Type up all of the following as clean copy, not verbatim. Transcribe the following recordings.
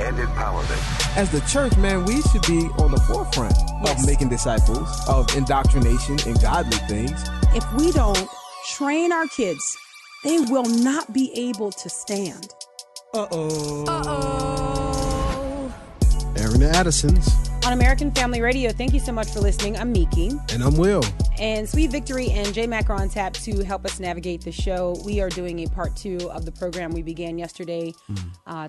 and empowerment. As the church, man, we should be on the forefront of making disciples, of indoctrination and godly things. If we don't train our kids, they will not be able to stand. Erin Addison's. On American Family Radio, thank you so much for listening. I'm Miki. And I'm Will. And Sweet Victory and Jay Mac are on tap to help us navigate the show. We are doing a part two of the program we began yesterday.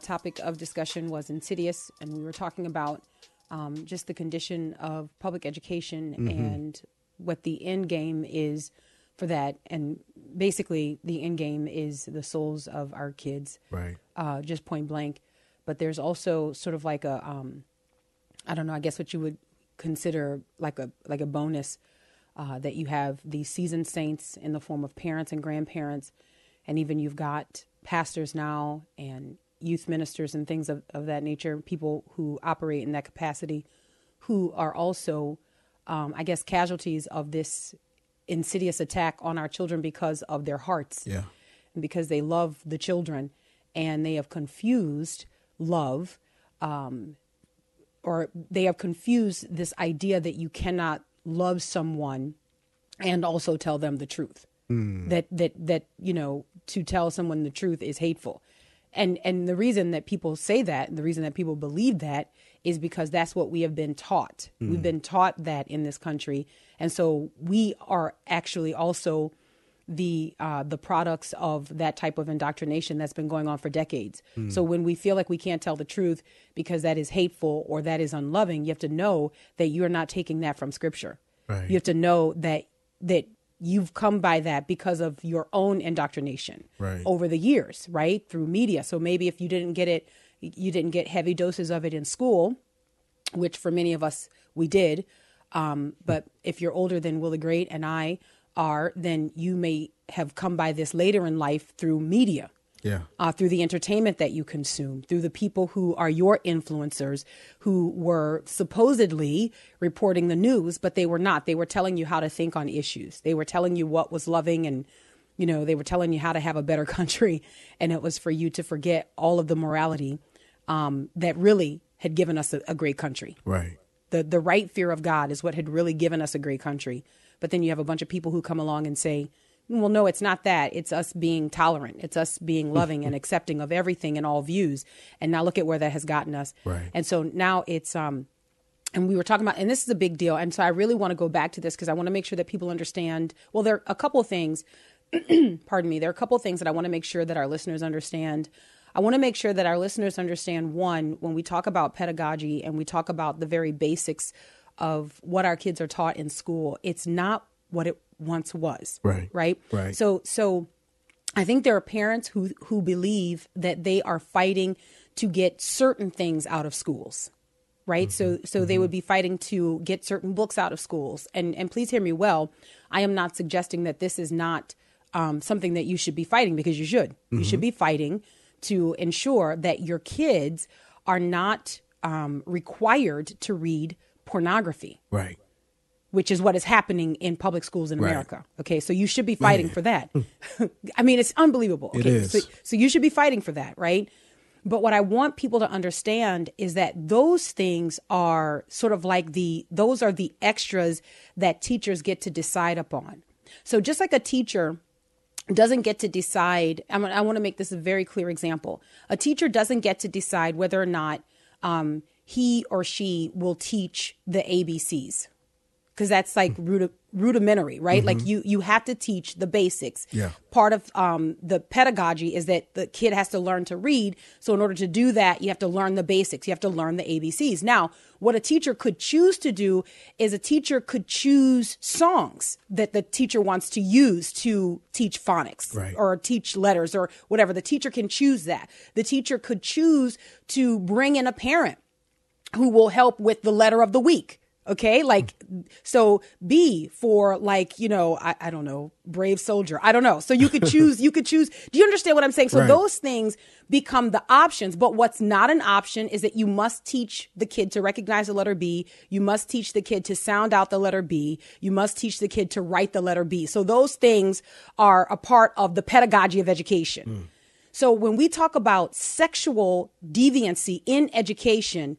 Topic of discussion was Insidious, and we were talking about just the condition of public education and what the end game is for that. And basically, the end game is the souls of our kids, right? Just point blank. But there's also sort of like a... I don't know, I guess what you would consider like a bonus that you have these seasoned saints in the form of parents and grandparents, and even you've got pastors now and youth ministers and things of that nature, people who operate in that capacity who are also, I guess, casualties of this insidious attack on our children because of their hearts. Yeah. And because they love the children and they have confused love, or they have confused this idea that you cannot love someone and also tell them the truth. That you know, to tell someone the truth is hateful. And the reason that people say that, and the reason that people believe that, is because that's what we have been taught. We've been taught that in this country. And so we are actually also the products of that type of indoctrination that's been going on for decades. So when we feel like we can't tell the truth because that is hateful or that is unloving, you have to know that you are not taking that from Scripture. Right. You have to know that you've come by that because of your own indoctrination over the years, right? Through media. So maybe if you didn't get heavy doses of it in school, which for many of us we did. But if you're older than Will the Great and I are, then you may have come by this later in life through media, through the entertainment that you consume, through the people who are your influencers who were supposedly reporting the news, but they were not. They were telling you how to think on issues. They were telling you what was loving and, you know, they were telling you how to have a better country. And it was for you to forget all of the morality that really had given us a great country. Right. The right fear of God is what had really given us a great country. But then you have a bunch of people who come along and say, well, no, it's not that. It's us being tolerant. It's us being loving and accepting of everything and all views. And now look at where that has gotten us. Right. And so now it's, and we were talking about, and this is a big deal. And so I really want to go back to this because I want to make sure that people understand. Well, there are a couple of things, pardon me. There are a couple of things that I want to make sure that our listeners understand. I want to make sure that our listeners understand, one, when we talk about pedagogy and we talk about the very basics of what our kids are taught in school, it's not what it once was. Right. So I think there are parents who believe that they are fighting to get certain things out of schools. Right. Mm-hmm. So they would be fighting to get certain books out of schools. And please hear me well. I am not suggesting that this is not something that you should be fighting, because you should. Mm-hmm. You should be fighting to ensure that your kids are not required to read pornography, right? Which is what is happening in public schools in America. Okay, so you should be fighting for that. I mean, it's unbelievable. Okay? It is. So you should be fighting for that, right? But what I want people to understand is that those things are sort of like those are the extras that teachers get to decide upon. So just like a teacher doesn't get to decide, I want to make this a very clear example. A teacher doesn't get to decide whether or not he or she will teach the ABCs, because that's like rudimentary, right? Mm-hmm. Like you have to teach the basics. Yeah. Part of the pedagogy is that the kid has to learn to read. So in order to do that, you have to learn the basics. You have to learn the ABCs. Now, what a teacher could choose to do is a teacher could choose songs that the teacher wants to use to teach phonics, right, or teach letters or whatever. The teacher can choose that. The teacher could choose to bring in a parent who will help with the letter of the week. Okay. Like, so B for like, you know, I don't know, brave soldier. I don't know. So you could choose, Do you understand what I'm saying? So right. Those things become the options. But what's not an option is that you must teach the kid to recognize the letter B. You must teach the kid to sound out the letter B. You must teach the kid to write the letter B. So those things are a part of the pedagogy of education. Mm. So when we talk about sexual deviancy in education,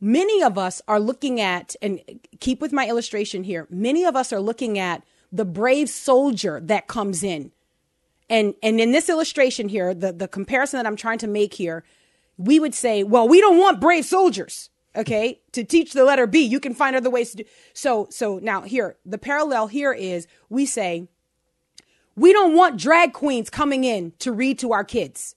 many of us are looking at, and keep with my illustration here, many of us are looking at the brave soldier that comes in. And in this illustration here, the comparison that I'm trying to make here, we would say, well, we don't want brave soldiers, okay, to teach the letter B. You can find other ways to do. So now here, the parallel here is we say, we don't want drag queens coming in to read to our kids.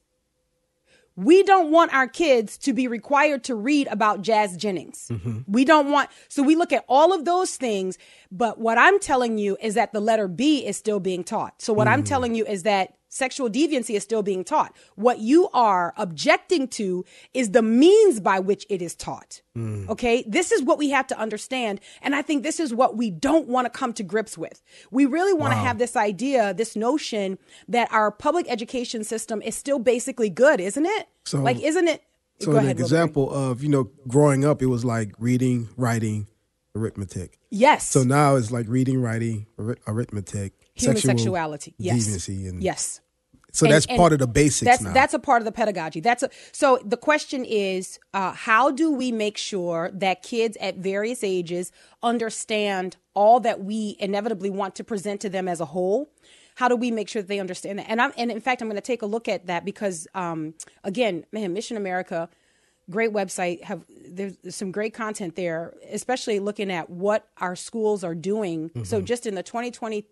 We don't want our kids to be required to read about Jazz Jennings. Mm-hmm. We don't want, so we look at all of those things. But what I'm telling you is that the letter B is still being taught. So what mm-hmm. I'm telling you is that sexual deviancy is still being taught. What you are objecting to is the means by which it is taught. Mm. Okay? This is what we have to understand. And I think this is what we don't want to come to grips with. We really want to have this idea, this notion that our public education system is still basically good, isn't it? So, like, isn't it? So an example of, you know, growing up, it was like reading, writing, arithmetic. Yes. So now it's like reading, writing, arithmetic. Human sexuality, yes. Deviancy and, yes. So that's part of the basics now. That's a part of the pedagogy. So the question is, how do we make sure that kids at various ages understand all that we inevitably want to present to them as a whole? How do we make sure that they understand that? And in fact, I'm going to take a look at that because, again, man, Mission America, great website. There's some great content there, especially looking at what our schools are doing. Mm-hmm. So just in the 2022-2023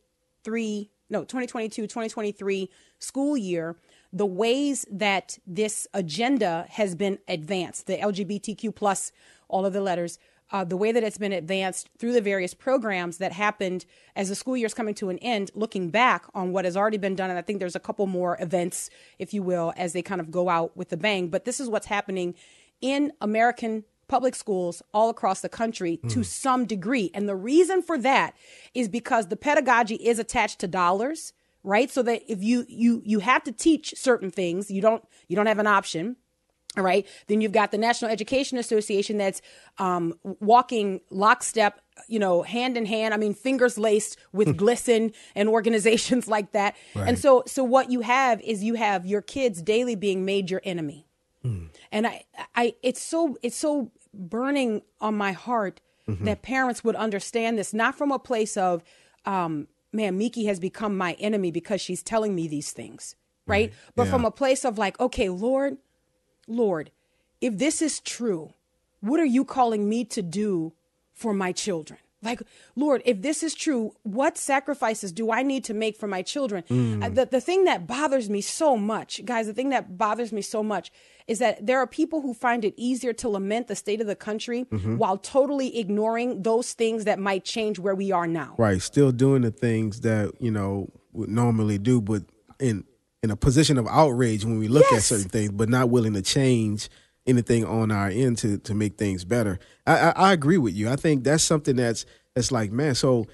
school year, the ways that this agenda has been advanced, the LGBTQ plus, all of the letters, the way that it's been advanced through the various programs that happened as the school year's coming to an end, looking back on what has already been done. And I think there's a couple more events, if you will, as they kind of go out with a bang. But this is what's happening in American public schools all across the country to some degree. And the reason for that is because the pedagogy is attached to dollars, right? So that if you have to teach certain things, you don't have an option. All right. Then you've got the National Education Association that's walking lockstep, you know, hand in hand. I mean, fingers laced with GLSEN and organizations like that. Right. And so what you have is you have your kids daily being made your enemy. Mm. And it's so burning on my heart that parents would understand this, not from a place of, man, Miki has become my enemy because she's telling me these things, right? But from a place of like, okay, Lord, if this is true, what are you calling me to do for my children? Like, Lord, if this is true, what sacrifices do I need to make for my children? The thing that bothers me so much, guys, is that there are people who find it easier to lament the state of the country while totally ignoring those things that might change where we are now. Right. Still doing the things that, you know, would normally do, but in a position of outrage when we look at certain things, but not willing to change anything on our end to make things better. I agree with you. I think that's something that's like, man, so,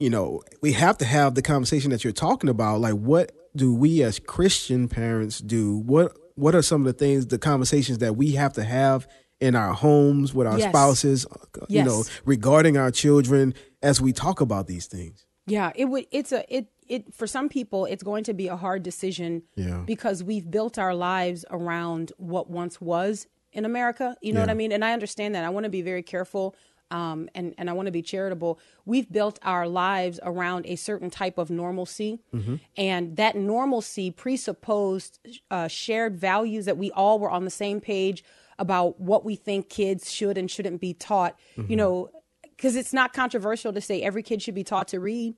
you know, we have to have the conversation that you're talking about. Like, what do we as Christian parents do? What are some of the things, the conversations that we have to have in our homes with our spouses, you know, regarding our children as we talk about these things? Yeah, It for some people, it's going to be a hard decision because we've built our lives around what once was in America. You know what I mean? And I understand that. I want to be very careful and I want to be charitable. We've built our lives around a certain type of normalcy. And that normalcy presupposed shared values that we all were on the same page about what we think kids should and shouldn't be taught, you know, because it's not controversial to say every kid should be taught to read.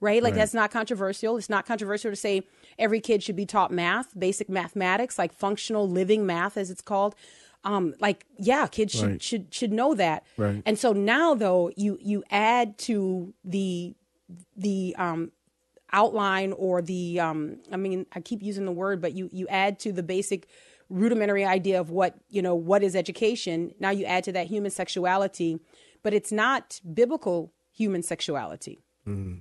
Right? Like, that's not controversial. It's not controversial to say every kid should be taught math, basic mathematics, like functional living math, as it's called. Kids should know that. Right. And so now, though, you add to the outline or the I mean, I keep using the word, but you add to the basic rudimentary idea of what is education. Now you add to that human sexuality, but it's not biblical human sexuality. Mm-hmm.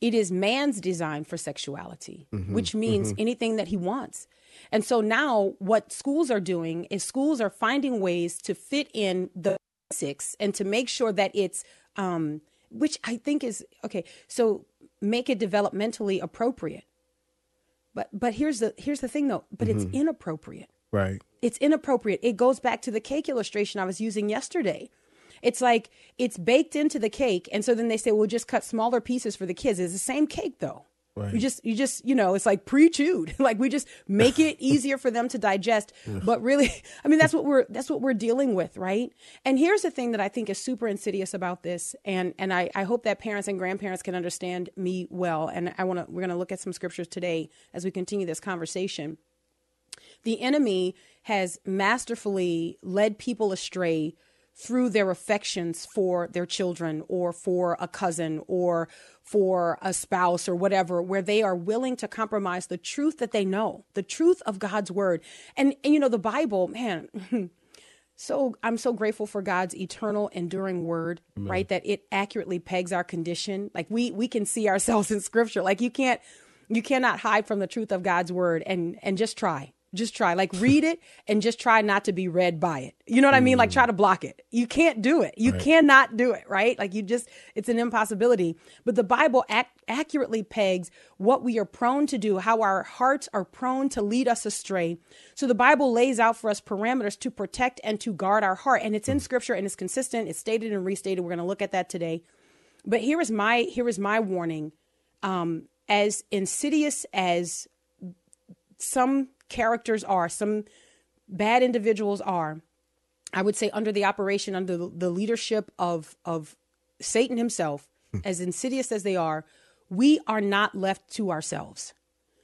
It is man's design for sexuality, mm-hmm, which means mm-hmm. anything that he wants. And so now what schools are doing is schools are finding ways to fit in the basics and to make sure that it's, which I think is, okay, so make it developmentally appropriate. But here's the thing though, but mm-hmm. it's inappropriate. Right. It's inappropriate. It goes back to the cake illustration I was using yesterday. It's like it's baked into the cake. And so then they say, we'll just cut smaller pieces for the kids. It's the same cake, though. Right. You just, you know, it's like pre-chewed. Like we just make it easier for them to digest. But really, I mean, that's what we're dealing with. Right. And here's the thing that I think is super insidious about this. And I hope that parents and grandparents can understand me well. And we're going to look at some scriptures today as we continue this conversation. The enemy has masterfully led people astray through their affections for their children or for a cousin or for a spouse or whatever, where they are willing to compromise the truth that they know, the truth of God's word. And you know, the Bible, man, so I'm so grateful for God's eternal, enduring word, Amen. Right? That it accurately pegs our condition. Like we can see ourselves in scripture. Like you cannot hide from the truth of God's word and just try. Just try, like read it and just try not to be read by it. You know what I mean? Like try to block it. You can't do it. You cannot do it, right? Like it's an impossibility. But the Bible accurately pegs what we are prone to do, how our hearts are prone to lead us astray. So the Bible lays out for us parameters to protect and to guard our heart. And it's in scripture and it's consistent. It's stated and restated. We're going to look at that today. But here is my warning. As insidious as some characters are, some bad individuals are, I would say under the leadership of Satan himself, as insidious as they are, we are not left to ourselves.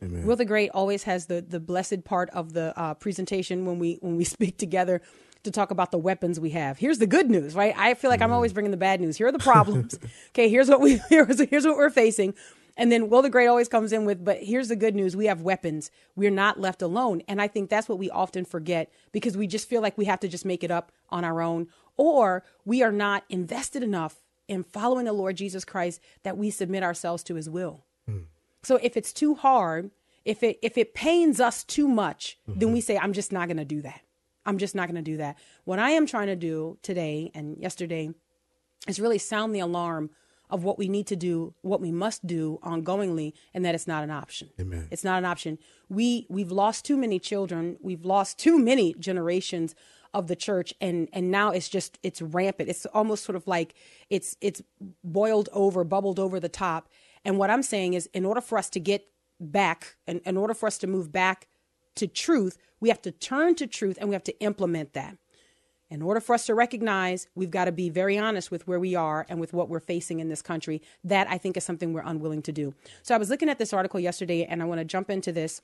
Amen. Will the Great always has the blessed part of the presentation when we speak together to talk about the weapons we have. Here's the good news, right? I feel like I'm always bringing the bad news. Here are the problems. Okay, here's what we're facing. And then Will the Great always comes in with, but here's the good news. We have weapons. We're not left alone. And I think that's what we often forget because we just feel like we have to just make it up on our own, or we are not invested enough in following the Lord Jesus Christ that we submit ourselves to his will. Mm. So if it's too hard, if it pains us too much, mm-hmm. then we say, I'm just not going to do that. I'm just not going to do that. What I am trying to do today and yesterday is really sound the alarm of what we need to do, what we must do ongoingly, and that it's not an option. Amen. It's not an option. We've lost too many children. We've lost too many generations of the church, and now it's rampant. It's almost sort of like it's boiled over, bubbled over the top. And what I'm saying is, in order for us to get back, and in order for us to move back to truth, we have to turn to truth and we have to implement that. In order for us to recognize, we've got to be very honest with where we are and with what we're facing in this country. That, I think, is something we're unwilling to do. So I was looking at this article yesterday, and I want to jump into this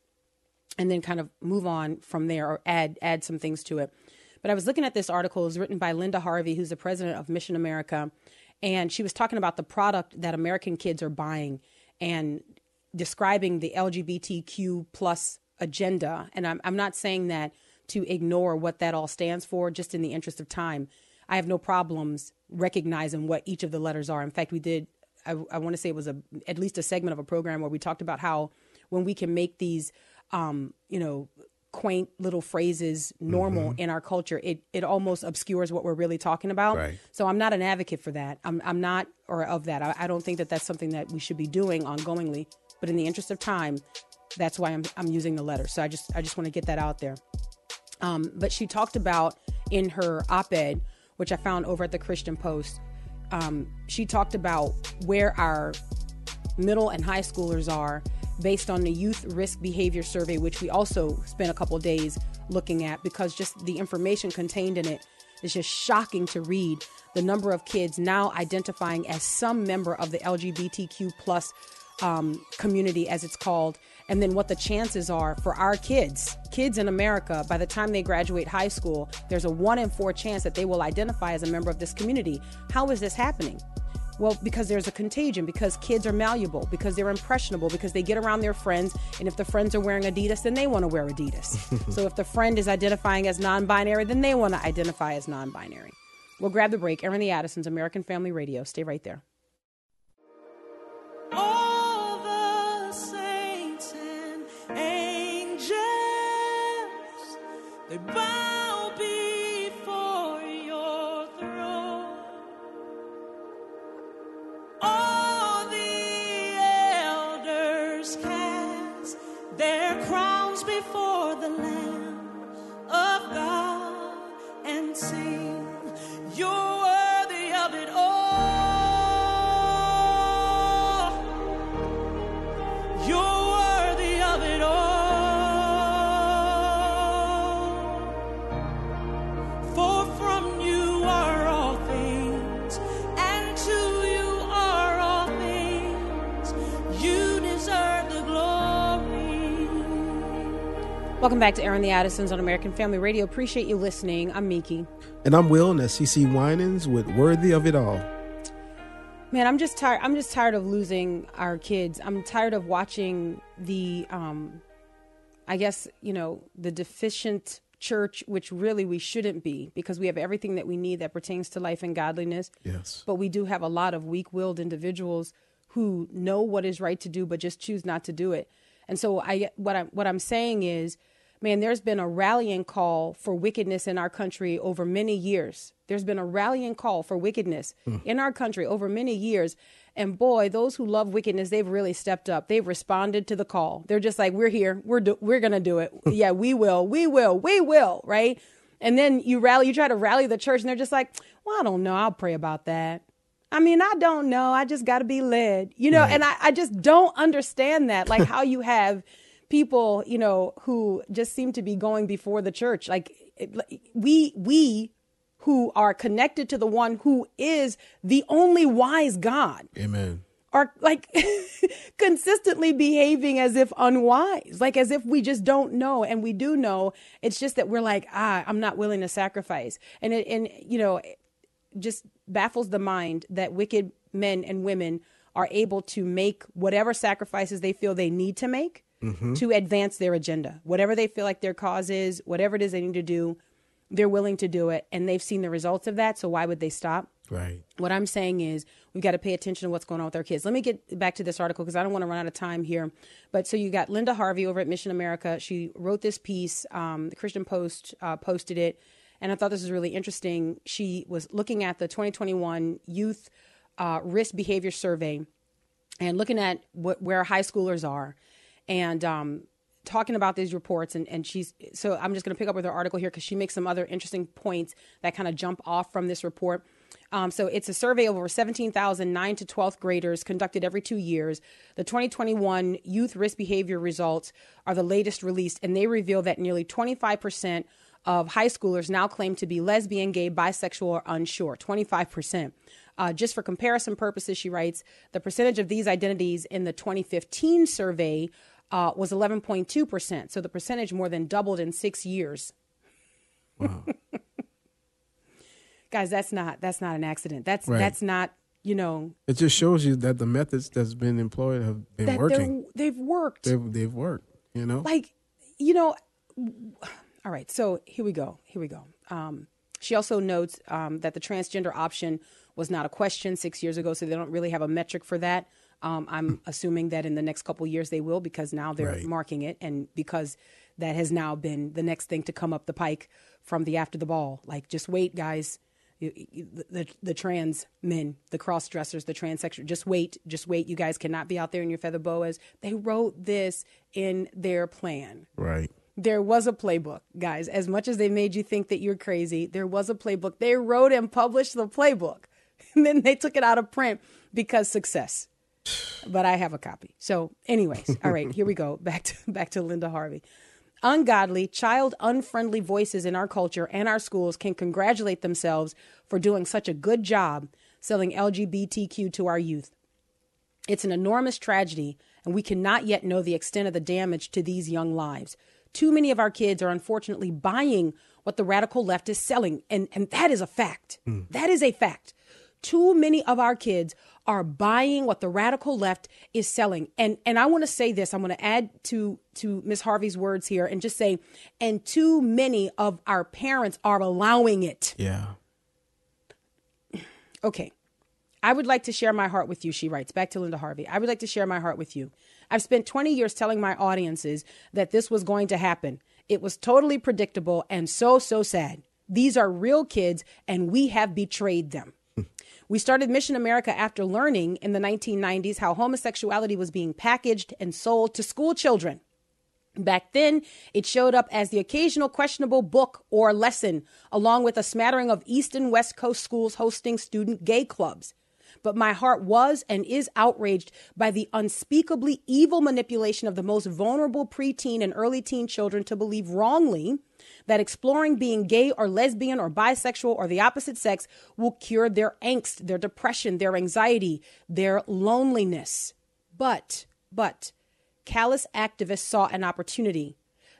and then kind of move on from there or add some things to it. But I was looking at this article. It was written by Linda Harvey, who's the president of Mission America, and she was talking about the product that American kids are buying and describing the LGBTQ plus agenda. And I'm not saying that to ignore what that all stands for, just in the interest of time. I have no problems recognizing what each of the letters are. In fact, we did, I want to say it was at least a segment of a program where we talked about how when we can make these, you know, quaint little phrases normal mm-hmm. in our culture, it almost obscures what we're really talking about. Right. So I'm not an advocate for that. I'm not, or of that. I don't think that that's something that we should be doing ongoingly. But in the interest of time, that's why I'm using the letter. So I just want to get that out there. But she talked about in her op-ed, which I found over at the Christian Post, she talked about where our middle and high schoolers are based on the Youth Risk Behavior Survey, which we also spent a couple of days looking at because just the information contained in it is just shocking to read. The number of kids now identifying as some member of the LGBTQ plus community, as it's called, and then what the chances are for our kids in America. By the time they graduate high school, there's a 1 in 4 chance that they will identify as a member of this community. How is this happening? Well, because there's a contagion, because kids are malleable, because they're impressionable, because they get around their friends, and if the friends are wearing Adidas, then they want to wear Adidas. So if the friend is identifying as non-binary, then they want to identify as non-binary. We'll grab the break. Erin Addison's American Family Radio. Stay right there. They bow before your throne. All the elders cast their crowns before the Lamb of God and sing, "You're worthy of it all. You're worthy of it all." Welcome back to Erin Addison's on American Family Radio. Appreciate you listening. I'm Miki. And I'm Will Ness, C.C. Winans with Worthy of It All. Man, I'm just tired. I'm just tired of losing our kids. I'm tired of watching the, I guess, you know, the deficient church, which really we shouldn't be, because we have everything that we need that pertains to life and godliness. Yes. But we do have a lot of weak-willed individuals who know what is right to do, but just choose not to do it. And so what I'm saying is, man, there's been a rallying call for wickedness in our country over many years. There's been a rallying call for wickedness in our country over many years. And boy, those who love wickedness, they've really stepped up. They've responded to the call. They're just like, we're here. We're going to do it. Yeah, we will. Right. And then you try to rally the church, and they're just like, well, I don't know. I'll pray about that. I mean, I don't know. I just got to be led, you know, right. And I just don't understand that. Like how you have people, you know, who just seem to be going before the church. Like we who are connected to the one who is the only wise God. Amen. Are like consistently behaving as if unwise, like as if we just don't know. And we do know. It's just that we're like, I'm not willing to sacrifice. And, you know, just baffles the mind that wicked men and women are able to make whatever sacrifices they feel they need to make to advance their agenda. Whatever they feel like their cause is, whatever it is they need to do, they're willing to do it. And they've seen the results of that. So why would they stop? Right. What I'm saying is we've got to pay attention to what's going on with our kids. Let me get back to this article because I don't want to run out of time here. But so you got Linda Harvey over at Mission America. She wrote this piece. The Christian Post posted it. And I thought this was really interesting. She was looking at the 2021 Youth Risk Behavior Survey and looking at where high schoolers are and talking about these reports. And so I'm just going to pick up with her article here because she makes some other interesting points that kind of jump off from this report. So it's a survey of over 17,000 9th to 12th graders conducted every 2 years. The 2021 Youth Risk Behavior results are the latest released, and they reveal that nearly 25% of high schoolers now claim to be lesbian, gay, bisexual, or unsure, 25%. Just for comparison purposes, she writes, the percentage of these identities in the 2015 survey was 11.2%. So the percentage more than doubled in 6 years. Wow. Guys, that's not an accident. That's not, you know. It just shows you that the methods that's been employed have been working. They've worked. They've worked, you know. Like, you know. All right, so here we go. She also notes that the transgender option was not a question 6 years ago, so they don't really have a metric for that. I'm assuming that in the next couple of years they will, because now they're marking it, and because that has now been the next thing to come up the pike from the after the ball. Like, just wait, guys. The trans men, the cross-dressers, the transsexual, just wait. You guys cannot be out there in your feather boas. They wrote this in their plan. Right. There was a playbook, guys. As much as they made you think that you're crazy, there was a playbook. They wrote and published the playbook. And then they took it out of print because success. But I have a copy. So anyways, all right, here we go. Back to Linda Harvey. Ungodly, child-unfriendly voices in our culture and our schools can congratulate themselves for doing such a good job selling LGBTQ to our youth. It's an enormous tragedy, and we cannot yet know the extent of the damage to these young lives. Too many of our kids are unfortunately buying what the radical left is selling. And that is a fact. That is a fact. Too many of our kids are buying what the radical left is selling. And I want to say this. I'm going to add to Ms. Harvey's words here and just say, and too many of our parents are allowing it. Yeah. Okay. I would like to share my heart with you, she writes, back to Linda Harvey. I would like to share my heart with you. I've spent 20 years telling my audiences that this was going to happen. It was totally predictable and so sad. These are real kids, and we have betrayed them. We started Mission America after learning in the 1990s how homosexuality was being packaged and sold to school children. Back then, it showed up as the occasional questionable book or lesson, along with a smattering of East and West Coast schools hosting student gay clubs. But my heart was and is outraged by the unspeakably evil manipulation of the most vulnerable preteen and early teen children to believe wrongly that exploring being gay or lesbian or bisexual or the opposite sex will cure their angst, their depression, their anxiety, their loneliness. But callous activists saw an opportunity.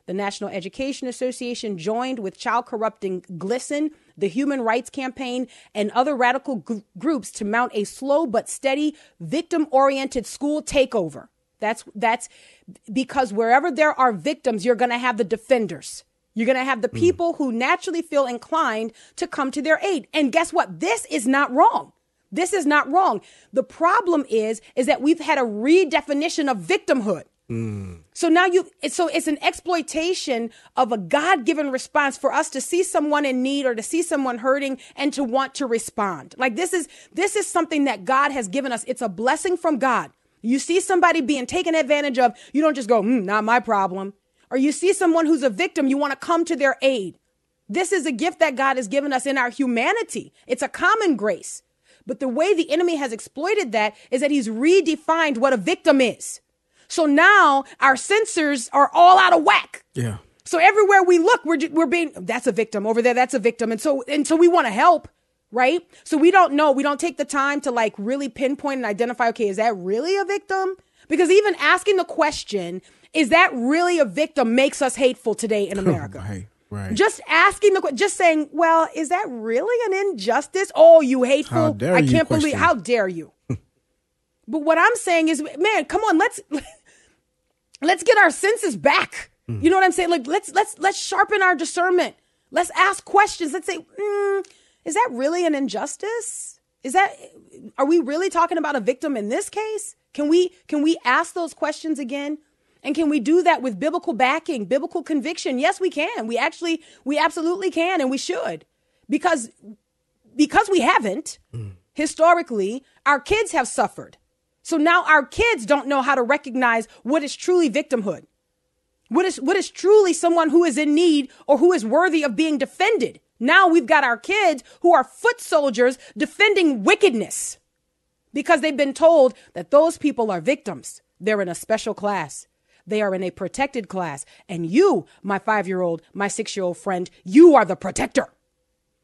The National Education Association joined with child-corrupting GLSEN, the Human Rights Campaign, and other radical groups to mount a slow but steady victim-oriented school takeover. That's because wherever there are victims, you're going to have the defenders. You're going to have the people who naturally feel inclined to come to their aid. And guess what? This is not wrong. This is not wrong. The problem is that we've had a redefinition of victimhood. So now it's an exploitation of a God-given response for us to see someone in need or to see someone hurting and to want to respond. Like this is something that God has given us. It's a blessing from God. You see somebody being taken advantage of. You don't just go, not my problem. Or you see someone who's a victim, you want to come to their aid. This is a gift that God has given us in our humanity. It's a common grace. But the way the enemy has exploited that is that he's redefined what a victim is. So now our sensors are all out of whack. Yeah. So everywhere we look, we're being, that's a victim over there. That's a victim. And so we want to help, right? So we don't know. We don't take the time to like really pinpoint and identify, okay, is that really a victim? Because even asking the question, is that really a victim, makes us hateful today in America. Right. Just asking just saying, well, is that really an injustice? Oh, you hateful. How dare I can't believe, how dare you? But what I'm saying is, man, come on, let's get our senses back. You know what I'm saying? Like, let's sharpen our discernment. Let's ask questions. Let's say, is that really an injustice? Are we really talking about a victim in this case? Can we ask those questions again? And can we do that with biblical backing, biblical conviction? Yes, we can. We absolutely can, and we should. Because we haven't, historically, our kids have suffered. So now our kids don't know how to recognize what is truly victimhood. What is truly someone who is in need or who is worthy of being defended. Now we've got our kids who are foot soldiers defending wickedness because they've been told that those people are victims. They're in a special class. They are in a protected class. And you, my 5-year-old, my 6-year-old friend, you are the protector.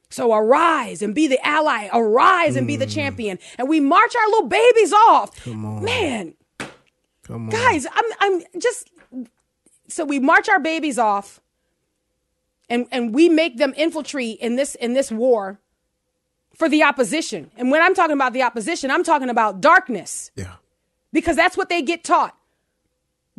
So arise and be the ally. Arise and be the champion. And we march our little babies off. Come on. Man. Come on. Guys, I'm just... So we march our babies off and we make them infantry in this war for the opposition. And when I'm talking about the opposition, I'm talking about darkness. Yeah. Because that's what they get taught.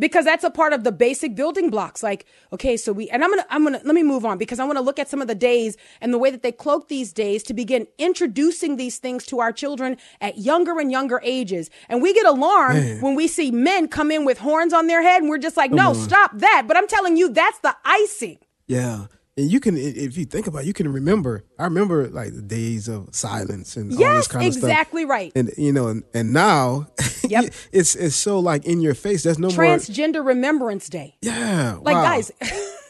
Because that's a part of the basic building blocks. Like, okay, so let me move on because I want to look at some of the days and the way that they cloak these days to begin introducing these things to our children at younger and younger ages. And we get alarmed when we see men come in with horns on their head and we're just like, no, stop that. But I'm telling you, that's the icing. Yeah. And you can, if you think about it, you can remember, I remember like the days of silence and all this kind of stuff. Yes, exactly right. And, you know, and now it's so like in your face. There's no Transgender more. Transgender Remembrance Day. Yeah. Like guys,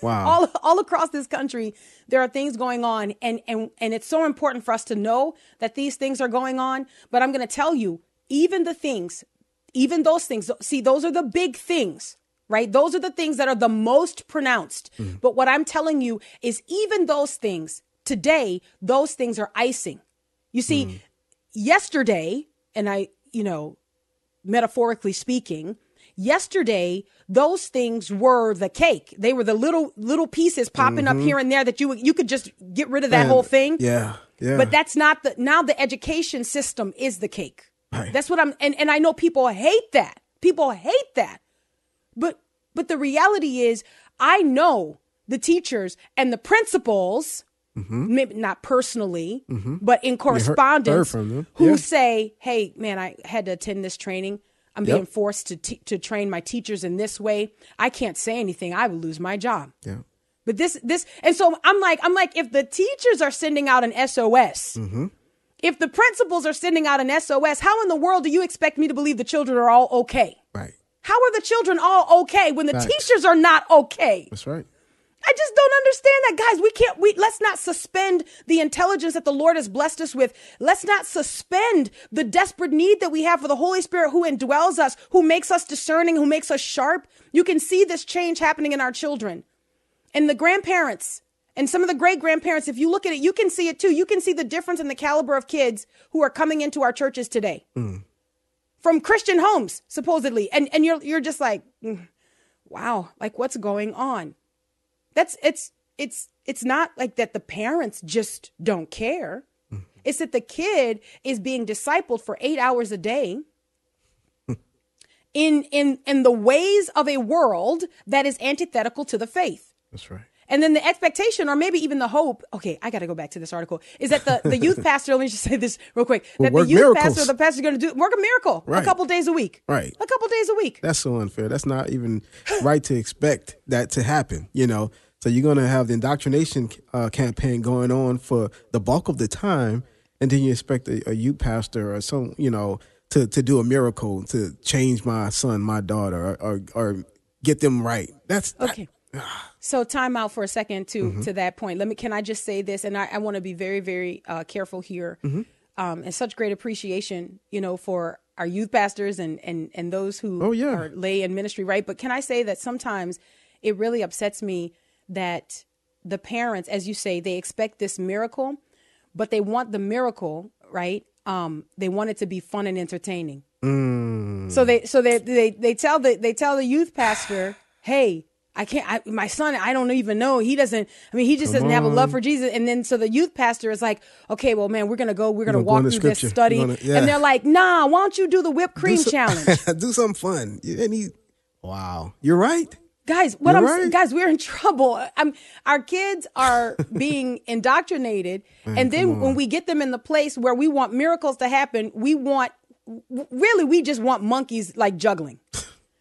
all across this country, there are things going on and it's so important for us to know that these things are going on. But I'm going to tell you, even those things, see, those are the big things. Right? Those are the things that are the most pronounced. But what I'm telling you is even those things today, those things are icing. You see, yesterday, and I, you know, metaphorically speaking, yesterday, those things were the cake. They were the little pieces popping up here and there that you could just get rid of that whole thing. Yeah. Yeah. But that's not now the education system is the cake. Right. That's what and I know people hate that. People hate that. But the reality is, I know the teachers and the principals mm-hmm. maybe not personally, mm-hmm. but in correspondence, who say, hey, man, I had to attend this training. I'm being forced to train my teachers in this way. I can't say anything. I will lose my job. Yeah. But this, and so I'm like, if the teachers are sending out an SOS, mm-hmm. if the principals are sending out an SOS, how in the world do you expect me to believe the children are all okay? Right. How are the children all okay when the teachers are not okay? That's right. I just don't understand that, guys. Let's not suspend the intelligence that the Lord has blessed us with. Let's not suspend the desperate need that we have for the Holy Spirit who indwells us, who makes us discerning, who makes us sharp. You can see this change happening in our children and the grandparents and some of the great grandparents. If you look at it, you can see it too. You can see the difference in the caliber of kids who are coming into our churches today from Christian homes, supposedly. And you're just like, wow, like what's going on? It's not like that the parents just don't care. Mm-hmm. It's that the kid is being discipled for 8 hours a day in the ways of a world that is antithetical to the faith. That's right. And then the expectation, or maybe even the hope, okay, I got to go back to this article, is that the youth pastor, let me just say this real quick, that the youth pastor or the pastor is going to work a miracle a couple days a week. Right. A couple days a week. That's so unfair. That's not even right to expect that to happen, you know. So you're going to have the indoctrination campaign going on for the bulk of the time, and then you expect a youth pastor or some, you know, to do a miracle, to change my son, my daughter, or get them right. That's okay. So time out for a second to that point. Can I just say this? And I want to be very, very careful here. Mm-hmm. And such great appreciation, you know, for our youth pastors and those who are lay in ministry, right? But can I say that sometimes it really upsets me that the parents, as you say, they expect this miracle, but they want the miracle, right? They want it to be fun and entertaining. Mm. So they tell the youth pastor, hey, my son, I don't even know. He just doesn't have a love for Jesus. And then so the youth pastor is like, okay, well, man, we're going to walk through this study. And they're like, nah, why don't you do the whipped cream challenge? Do something fun. Wow. You're right. Guys, guys, we're in trouble. Our kids are being indoctrinated. And then when we get them in the place where we want miracles to happen, we just want monkeys like juggling.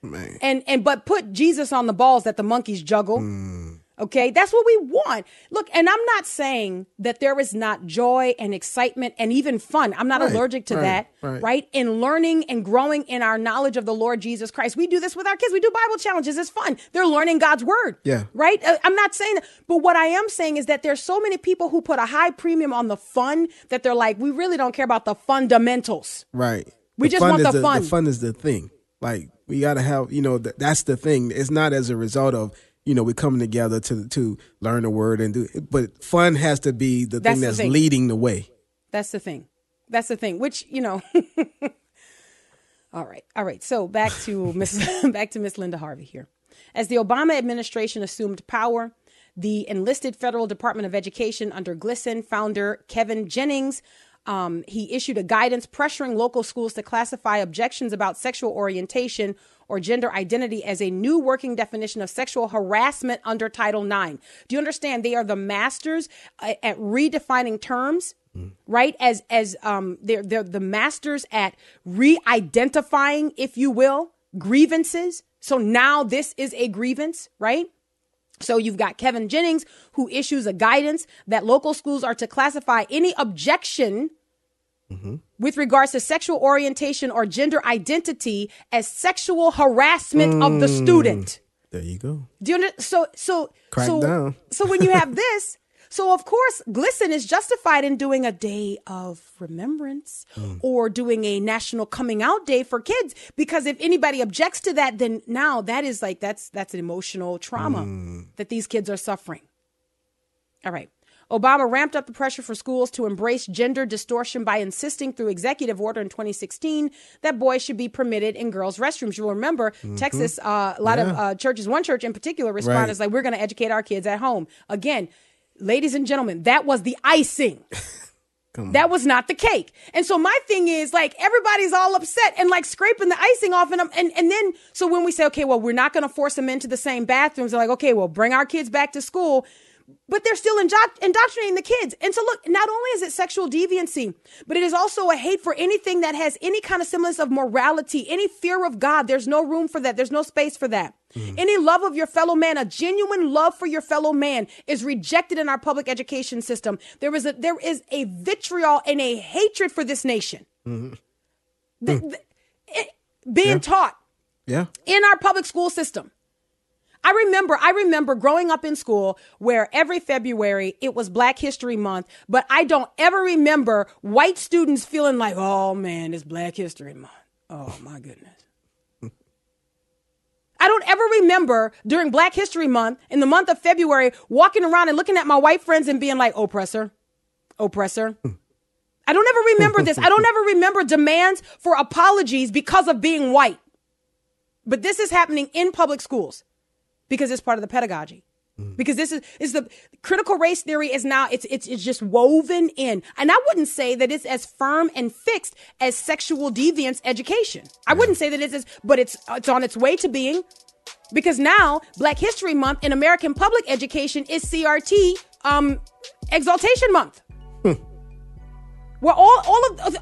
Man. But put Jesus on the balls that the monkeys juggle. Mm. Okay, that's what we want. Look, and I'm not saying that there is not joy and excitement and even fun. I'm not allergic to that, right? In learning and growing in our knowledge of the Lord Jesus Christ. We do this with our kids. We do Bible challenges. It's fun. They're learning God's word, right? I'm not saying that. But what I am saying is that there's so many people who put a high premium on the fun that they're like, we really don't care about the fundamentals. Right. We just want the fun. The fun is the thing. Like, we got to have, you know, that's the thing. It's not as a result of, you know, we're coming together to learn the word and do it. But fun has to be the thing that's leading the way. That's the thing. That's the thing, which, you know. All right. So back to Miss Linda Harvey here. As the Obama administration assumed power, the enlisted Federal Department of Education under GLSEN founder Kevin Jennings, he issued a guidance pressuring local schools to classify objections about sexual orientation or gender identity as a new working definition of sexual harassment under Title IX. Do you understand? They are the masters at redefining terms, right? As they're the masters at re-identifying, if you will, grievances. So now this is a grievance, right? So you've got Kevin Jennings, who issues a guidance that local schools are to classify any objection with regards to sexual orientation or gender identity as sexual harassment of the student. There you go. Do you understand? So, when you have this, so of course, GLSEN is justified in doing a day of remembrance or doing a national coming out day for kids, because if anybody objects to that, then now that is like, that's an emotional trauma that these kids are suffering. All right. Obama ramped up the pressure for schools to embrace gender distortion by insisting through executive order in 2016 that boys should be permitted in girls' restrooms. You'll remember Texas, a lot of churches, one church in particular responded as like, we're going to educate our kids at home. Again, ladies and gentlemen, that was the icing. That was not the cake. And so my thing is like, everybody's all upset and like scraping the icing off. And then, so when we say, okay, well, we're not going to force them into the same bathrooms, they're like, okay, well, bring our kids back to school. But they're still indoctrinating the kids. And so look, not only is it sexual deviancy, but it is also a hate for anything that has any kind of semblance of morality, any fear of God. There's no room for that. There's no space for that. Mm-hmm. Any love of your fellow man, a genuine love for your fellow man, is rejected in our public education system. There is a vitriol and a hatred for this nation. Mm-hmm. Being taught in our public school system. I remember growing up in school where every February it was Black History Month, but I don't ever remember white students feeling like, oh man, it's Black History Month. Oh my goodness. I don't ever remember during Black History Month in the month of February walking around and looking at my white friends and being like, oppressor. I don't ever remember this. I don't ever remember demands for apologies because of being white. But this is happening in public schools. Because it's part of the pedagogy. Mm. Because this is the critical race theory is now, it's just woven in. And I wouldn't say that it's as firm and fixed as sexual deviance education. I wouldn't say that it is, but it's on its way to being. Because now Black History Month in American public education is CRT Exaltation Month. Where all of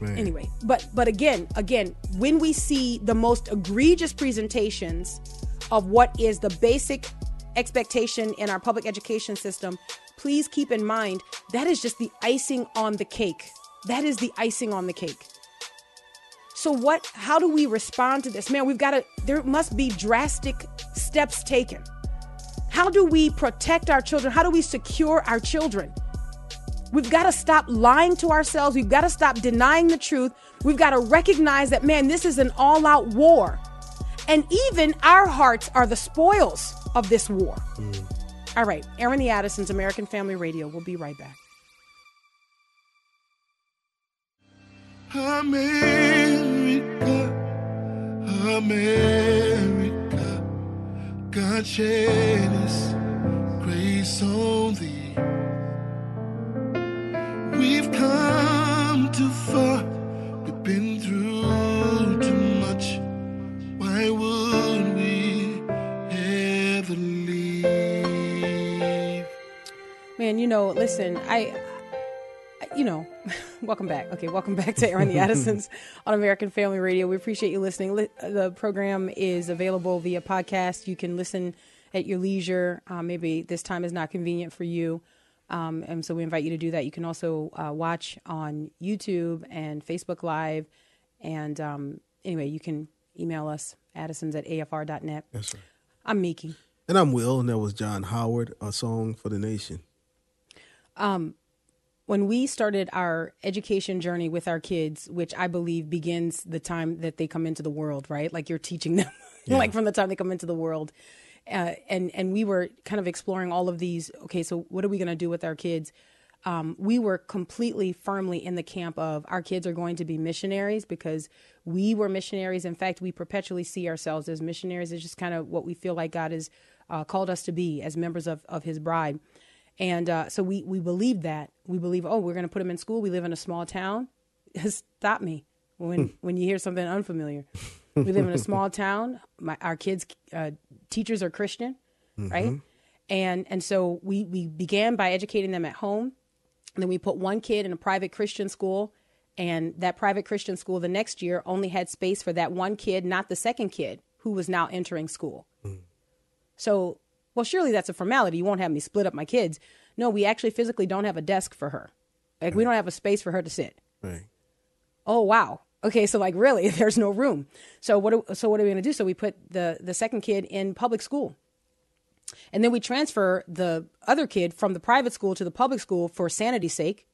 man. Anyway, but again, when we see the most egregious presentations of what is the basic expectation in our public education system, please keep in mind that is just the icing on the cake. That is the icing on the cake. So how do we respond to this? Man, there must be drastic steps taken. How do we protect our children? How do we secure our children? We've got to stop lying to ourselves. We've got to stop denying the truth. We've got to recognize that, man, this is an all-out war. And even our hearts are the spoils of this war. Mm. All right, Erin Addison's American Family Radio. We'll be right back. America, America, God shed His grace on thee. We've come too far, we've been through too much. Why would we ever leave? Man, listen, I welcome back. Okay, welcome back to Erin Addison's on American Family Radio. We appreciate you listening. The program is available via podcast. You can listen at your leisure. Maybe this time is not convenient for you. And so we invite you to do that. You can also watch on YouTube and Facebook Live. And anyway, you can email us. addisons@afr.net. That's right. I'm Miki. And I'm Will, and that was John Howard, A Song for the Nation. When we started our education journey with our kids, which I believe begins the time that they come into the world, right? Like you're teaching them, like from the time they come into the world. And we were kind of exploring all of these, okay, so what are we going to do with our kids? We were completely firmly in the camp of our kids are going to be missionaries because we were missionaries. In fact, we perpetually see ourselves as missionaries. It's just kind of what we feel like God has called us to be as members of His bride. And so we believe that. We believe, we're going to put them in school. We live in a small town. Stop me when you hear something unfamiliar. We live in a small town. Our kids' teachers are Christian, mm-hmm. right? And so we began by educating them at home. And then we put one kid in a private Christian school, and that private Christian school the next year only had space for that one kid, not the second kid who was now entering school. Mm. So, surely that's a formality. You won't have me split up my kids. No, we actually physically don't have a desk for her. Like we don't have a space for her to sit. Right. Oh, wow. Okay. So really there's no room. So what are we going to do? So we put the second kid in public school. And then we transfer the other kid from the private school to the public school for sanity's sake.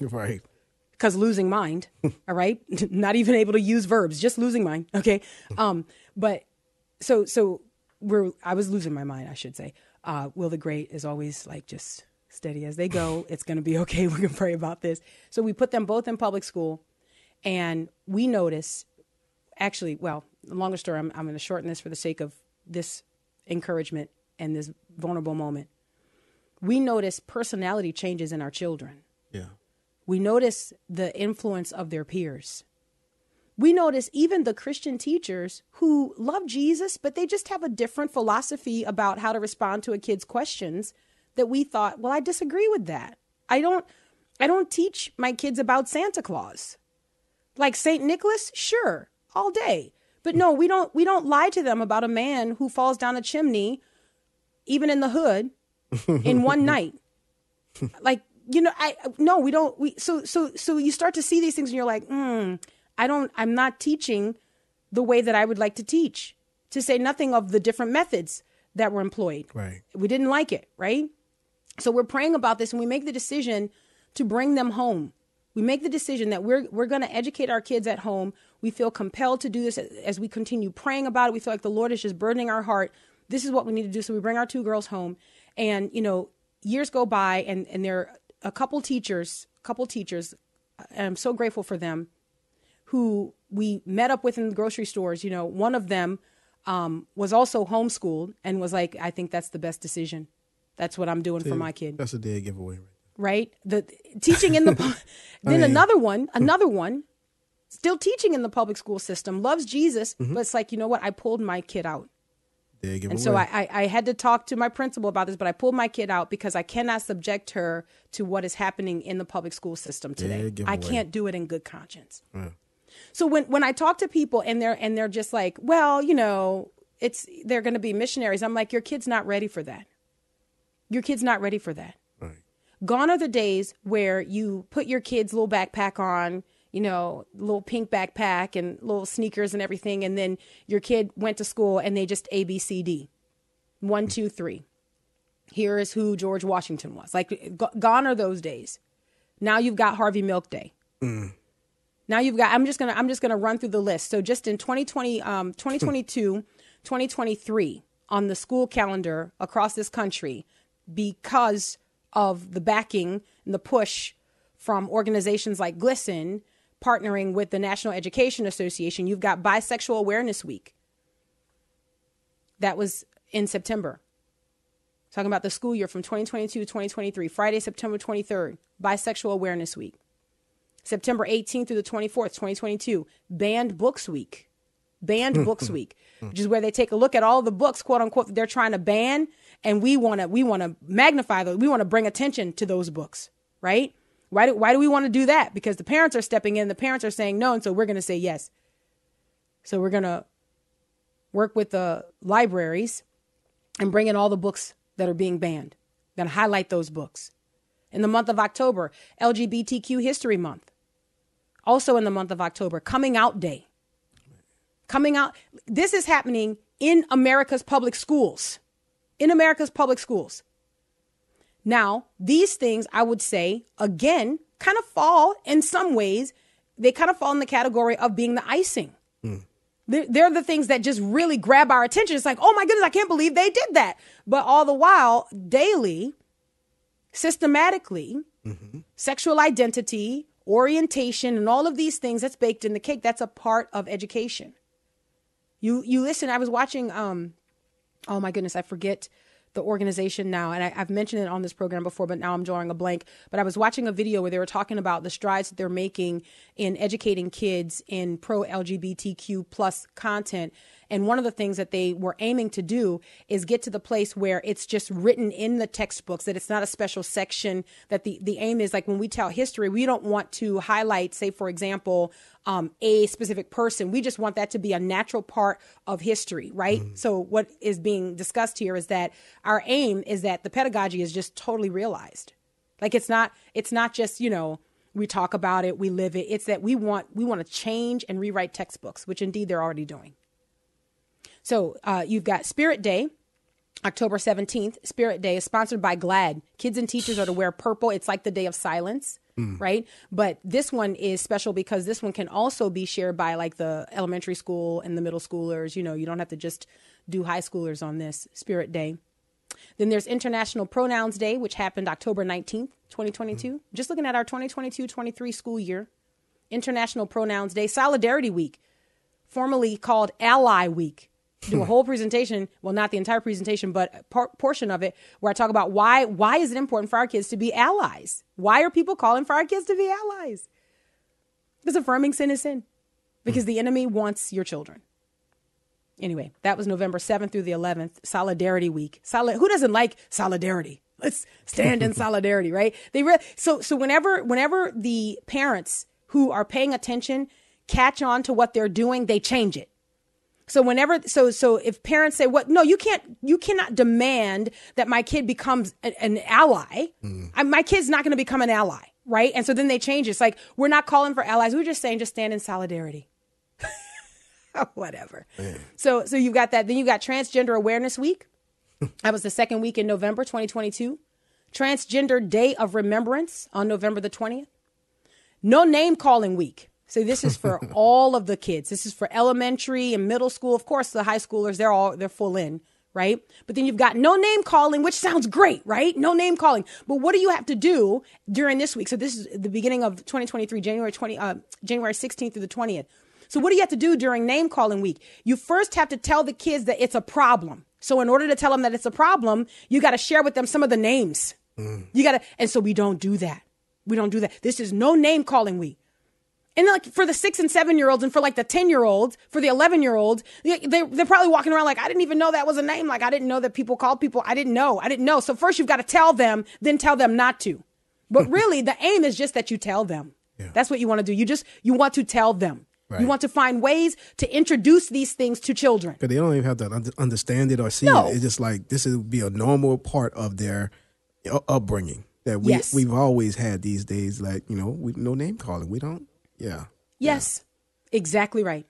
Right. Because losing mind. All right. Not even able to use verbs, just losing mind. Okay. But so I was losing my mind, I should say. Will the Great is always like, just steady as they go. It's going to be okay. We can pray about this. So we put them both in public school and we notice the longer story, I'm going to shorten this for the sake of this encouragement. And this vulnerable moment, we notice personality changes in our children. Yeah. We notice the influence of their peers. We notice even the Christian teachers who love Jesus, but they just have a different philosophy about how to respond to a kid's questions that we thought, well, I disagree with that. I don't teach my kids about Santa Claus. Like St. Nicholas, sure, all day. But no, we don't lie to them about a man who falls down a chimney, even in the hood, in one night. Like, you know, so you start to see these things and you're like, I'm not teaching the way that I would like to teach, to say nothing of the different methods that were employed. Right. We didn't like it. Right. So we're praying about this and we make the decision to bring them home. We make the decision that we're going to educate our kids at home. We feel compelled to do this as we continue praying about it. We feel like the Lord is just burdening our heart. This is what we need to do. So we bring our two girls home and, you know, years go by and there are a couple teachers, and I'm so grateful for them, who we met up with in the grocery stores. You know, one of them was also homeschooled and was like, I think that's the best decision. That's what I'm doing for my kid. That's a dead giveaway. Right. The teaching in the then another one still teaching in the public school system, loves Jesus. Mm-hmm. But it's like, you know what? I pulled my kid out. And so I had to talk to my principal about this, but I pulled my kid out because I cannot subject her to what is happening in the public school system today. I can't do it in good conscience. Yeah. So when I talk to people and they're just like, well, you know, they're going to be missionaries. I'm like, your kid's not ready for that. Your kid's not ready for that. Right. Gone are the days where you put your kid's little backpack on, you know, little pink backpack and little sneakers and everything. And then your kid went to school and they just ABCD. 1, 2, 3. Here is who George Washington was. Like, gone are those days. Now you've got Harvey Milk Day. Mm. Now you've got, I'm just going to run through the list. So just in 2020, 2022, 2023 on the school calendar across this country, because of the backing and the push from organizations like GLSEN, partnering with the National Education Association, you've got Bisexual Awareness Week. That was in September. Talking about the school year from 2022 to 2023, Friday, September 23rd, Bisexual Awareness Week. September 18th through the 24th, 2022, Banned Books Week. Banned Books Week, which is where they take a look at all the books, quote unquote, that they're trying to ban, and we want to magnify those. We want to bring attention to those books, right? Why do we want to do that? Because the parents are stepping in. The parents are saying no, and so we're going to say yes. So we're going to work with the libraries and bring in all the books that are being banned. Going to highlight those books. In the month of October, LGBTQ History Month. Also in the month of October, Coming Out Day. Coming out. This is happening in America's public schools. In America's public schools. Now, these things, I would say, again, kind of fall in some ways. They kind of fall in the category of being the icing. Mm. They're the things that just really grab our attention. It's like, oh, my goodness, I can't believe they did that. But all the while, daily, systematically, sexual identity, orientation, and all of these things that's baked in the cake, that's a part of education. You listen, I was watching, oh, my goodness, I forget the organization now, and I've mentioned it on this program before, but now I'm drawing a blank. But I was watching a video where they were talking about the strides that they're making in educating kids in pro-LGBTQ plus content. And one of the things that they were aiming to do is get to the place where it's just written in the textbooks, that it's not a special section, that the aim is, like, when we tell history, we don't want to highlight, say, for example, a specific person. We just want that to be a natural part of history, right? Mm-hmm. So what is being discussed here is that our aim is that the pedagogy is just totally realized. Like, it's not just, you know, we talk about it, we live it. It's that we want to change and rewrite textbooks, which indeed they're already doing. So you've got Spirit Day, October 17th. Spirit Day is sponsored by GLAAD. Kids and teachers are to wear purple. It's like the Day of Silence, right? But this one is special because this one can also be shared by, like, the elementary school and the middle schoolers. You know, you don't have to just do high schoolers on this Spirit Day. Then there's International Pronouns Day, which happened October 19th, 2022. Just looking at our 2022-23 school year. International Pronouns Day. Solidarity Week, formerly called Ally Week. Do a whole presentation, well, not the entire presentation, but a portion of it, where I talk about why is it important for our kids to be allies? Why are people calling for our kids to be allies? Because affirming sin is sin. Because the enemy wants your children. Anyway, that was November 7th through the 11th, Solidarity Week. Who doesn't like solidarity? Let's stand in solidarity, right? So whenever the parents who are paying attention catch on to what they're doing, they change it. So whenever, so if parents say, "What? No, you cannot demand that my kid becomes an ally. My kid's not going to become an ally, right?" And so then they change it. It's like, we're not calling for allies. We're just saying, just stand in solidarity. Whatever. Man. So you've got that. Then you've got Transgender Awareness Week. That was the second week in November 2022. Transgender Day of Remembrance on November the 20th. No Name Calling Week. So this is for all of the kids. This is for elementary and middle school. Of course, the high schoolers, they're full in, right? But then you've got no name calling, which sounds great, right? No name calling. But what do you have to do during this week? So this is the beginning of 2023, January 16th through the 20th. So what do you have to do during name calling week? You first have to tell the kids that it's a problem. So in order to tell them that it's a problem, you got to share with them some of the names. You got to, and so we don't do that. We don't do that. This is no name calling week. And like for the 6 and 7 year olds, and for like the 10 year olds, for the 11 year olds, they're probably walking around like, I didn't even know that was a name. Like, I didn't know that people called people. I didn't know. So first you've got to tell them, then tell them not to. But really, the aim is just that you tell them. Yeah. That's what you want to do. You want to tell them. Right. You want to find ways to introduce these things to children. Because they don't even have to understand it or see it. It's just like, this would be a normal part of their upbringing that we've always had these days. Like, no name calling. We don't. Yeah. Yes, yeah. Exactly right.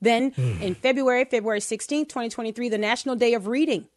Then in February 16th, 2023, the National Day of Reading,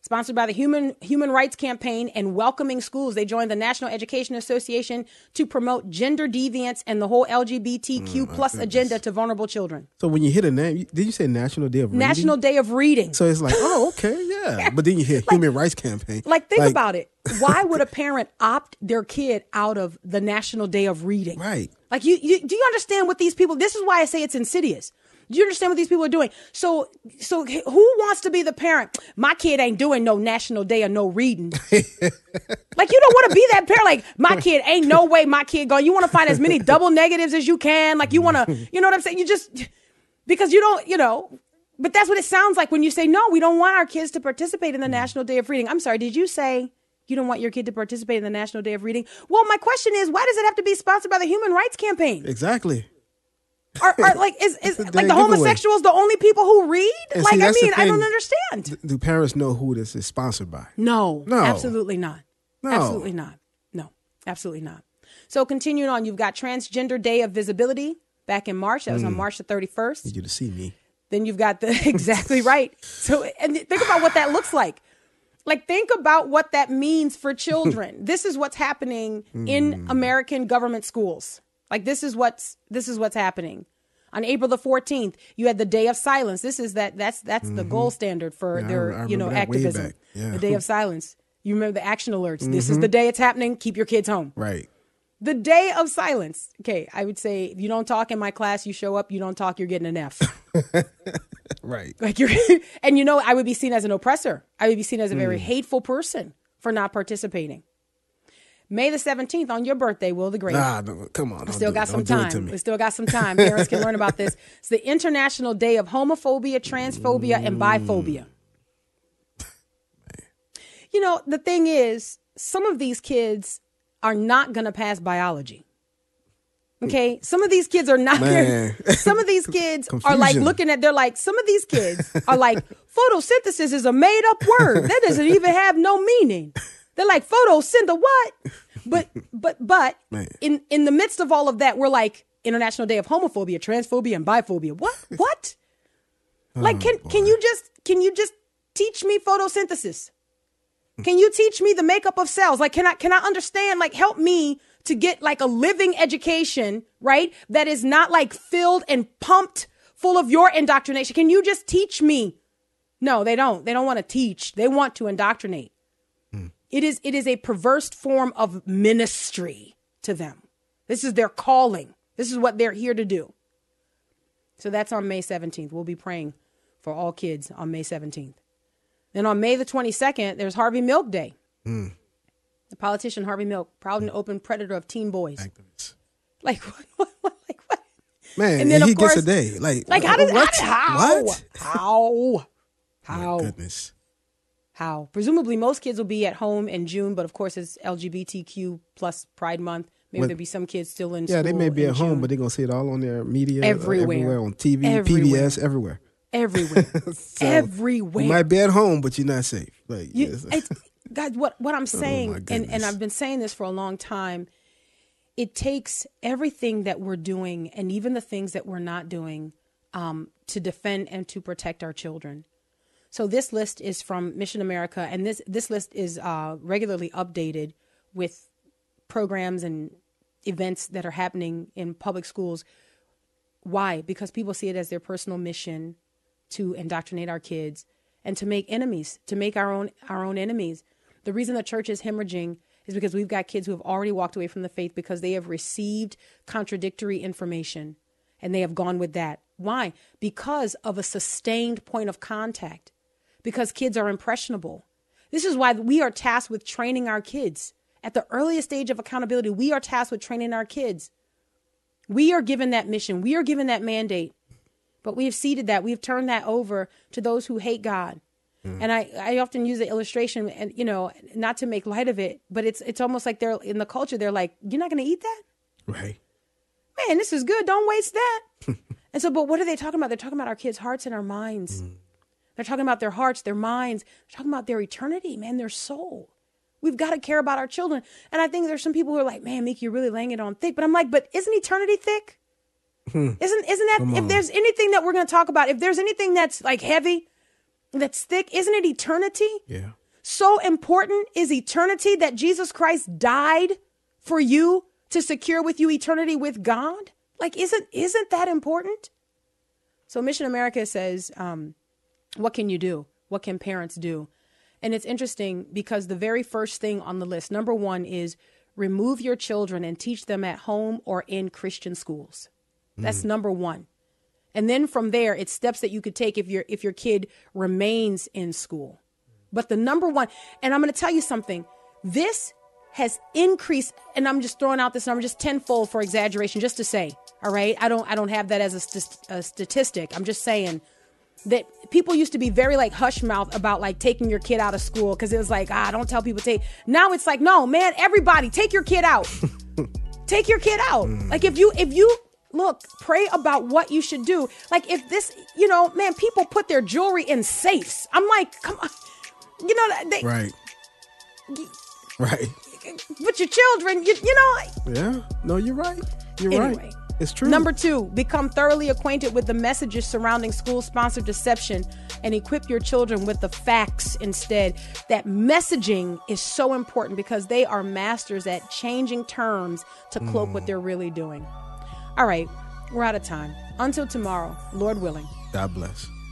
sponsored by the Human Rights Campaign and Welcoming Schools. They joined the National Education Association to promote gender deviance and the whole LGBTQ plus agenda to vulnerable children. So when you hit a name, did you say National Day of Reading? National Day of Reading. So it's like, oh, okay, yeah. But then you hit Human Rights Campaign. Like, think about it. Why would a parent opt their kid out of the National Day of Reading? Right. Like, do you understand what these people, this is why I say it's insidious. Do you understand what these people are doing? So who wants to be the parent? My kid ain't doing no National Day or no reading. Like, you don't want to be that parent. Like, my kid ain't no way my kid going. You want to find as many double negatives as you can. Like, you want to, you know what I'm saying? You just, because you don't, but that's what it sounds like when you say, no, we don't want our kids to participate in the National Day of Reading. I'm sorry, did you say you don't want your kid to participate in the National Day of Reading? Well, my question is, why does it have to be sponsored by the Human Rights Campaign? Exactly. Are like is like the homosexuals the only people who read? And like, see, I don't understand. Do parents know who this is sponsored by? No, absolutely not. No. Absolutely not. No, absolutely not. So continuing on, you've got Transgender Day of Visibility back in March. That was on March the 31st. Need you to see me. Then you've got exactly right. So, and think about what that looks like. Like, think about what that means for children. This is what's happening in American government schools. Like, this is what's happening. On April the 14th, you had the Day of Silence. This is that's the gold standard for their activism. Yeah. The Day of Silence. You remember the action alerts. This is the day it's happening. Keep your kids home. Right. The Day of Silence. Okay, I would say if you don't talk in my class, you show up, you don't talk, you're getting an F. Right. Like, I would be seen as an oppressor. I would be seen as a very hateful person for not participating. May the 17th, on your birthday, Will the Great. Nah, no, come on. We still got some time. Parents can learn about this. It's the International Day of Homophobia, Transphobia, and Biphobia. Man. The thing is, some of these kids are not going to pass biology. Okay? Some of these kids are not going to. Some of these kids are like looking at, some of these kids are like, photosynthesis is a made-up word. That doesn't even have no meaning. They're like, photosynthesis, what? But in the midst of all of that, we're like, International Day of Homophobia, Transphobia, and Biphobia. What? Like, can you just teach me photosynthesis? Can you teach me the makeup of cells? Like, can I understand? Like, help me to get like a living education, right? That is not like filled and pumped full of your indoctrination. Can you just teach me? No, they don't. They don't want to teach. They want to indoctrinate. It is a perverse form of ministry to them. This is their calling. This is what they're here to do. So that's on May 17th. We'll be praying for all kids on May 17th. Then on May the 22nd, there's Harvey Milk Day. The politician Harvey Milk, proud and open predator of teen boys. Activists. Like what? Like what? Man, and then, of course, gets a day. Like how? How? Goodness. how presumably most kids will be at home in June, but of course it's LGBTQ plus Pride Month. Maybe there'll be some kids still in school. Yeah, they may be at home, but they're going to see it all on their media. Everywhere on TV, PBS, everywhere. So everywhere. You might be at home, but you're not safe. Like, God, what I'm saying, and I've been saying this for a long time, it takes everything that we're doing and even the things that we're not doing to defend and to protect our children. So this list is from Mission America, and this list is regularly updated with programs and events that are happening in public schools. Why? Because people see it as their personal mission to indoctrinate our kids and to make enemies, to make our own enemies. The reason the church is hemorrhaging is because we've got kids who have already walked away from the faith because they have received contradictory information and they have gone with that. Why? Because of a sustained point of contact, because kids are impressionable. This is why we are tasked with training our kids. At the earliest stage of accountability, we are tasked with training our kids. We are given that mission. We are given that mandate, but we have ceded that. We have turned that over to those who hate God. And I often use the illustration, and you know, not to make light of it, but it's almost like they're in the culture. They're like, "You're not going to eat that, right? Man, this is good. Don't waste that." And so, but what are they talking about? They're talking about our kids' hearts and our minds. They're talking about their hearts, their minds. They're talking about their eternity, man, their soul. We've got to care about our children. And I think there's some people who are like, "Man, Miki, you're really laying it on thick." But I'm like, "But isn't eternity thick? Isn't that if there's anything that we're going to talk about, if there's anything that's like heavy, that's thick, isn't it eternity?" Yeah. So important is eternity that Jesus Christ died for you to secure with you eternity with God. Like, isn't that important? So Mission America says, what can you do? What can parents do? And it's interesting because the very first thing on the list, number one, is remove your children and teach them at home or in Christian schools. That's number one. And then from there, it's steps that you could take if your kid remains in school. But the number one, and I'm going to tell you something, this has increased, and I'm just throwing out this number just tenfold for exaggeration, just to say, all right, I don't have that as a statistic. I'm just saying that people used to be very like hush mouth about like taking your kid out of school because it was like, don't tell people take. Now it's like, no, man, everybody take your kid out. Take your kid out. Like if you. Look, pray about what you should do. Like if this, you know, man, people put their jewelry in safes. I'm like, come on. You know, Right. But your children, you know. Yeah. No, you're right. You're right. It's true. Number two, become thoroughly acquainted with the messages surrounding school-sponsored deception and equip your children with the facts instead. That messaging is so important because they are masters at changing terms to cloak what they're really doing. All right, we're out of time. Until tomorrow, Lord willing. God bless.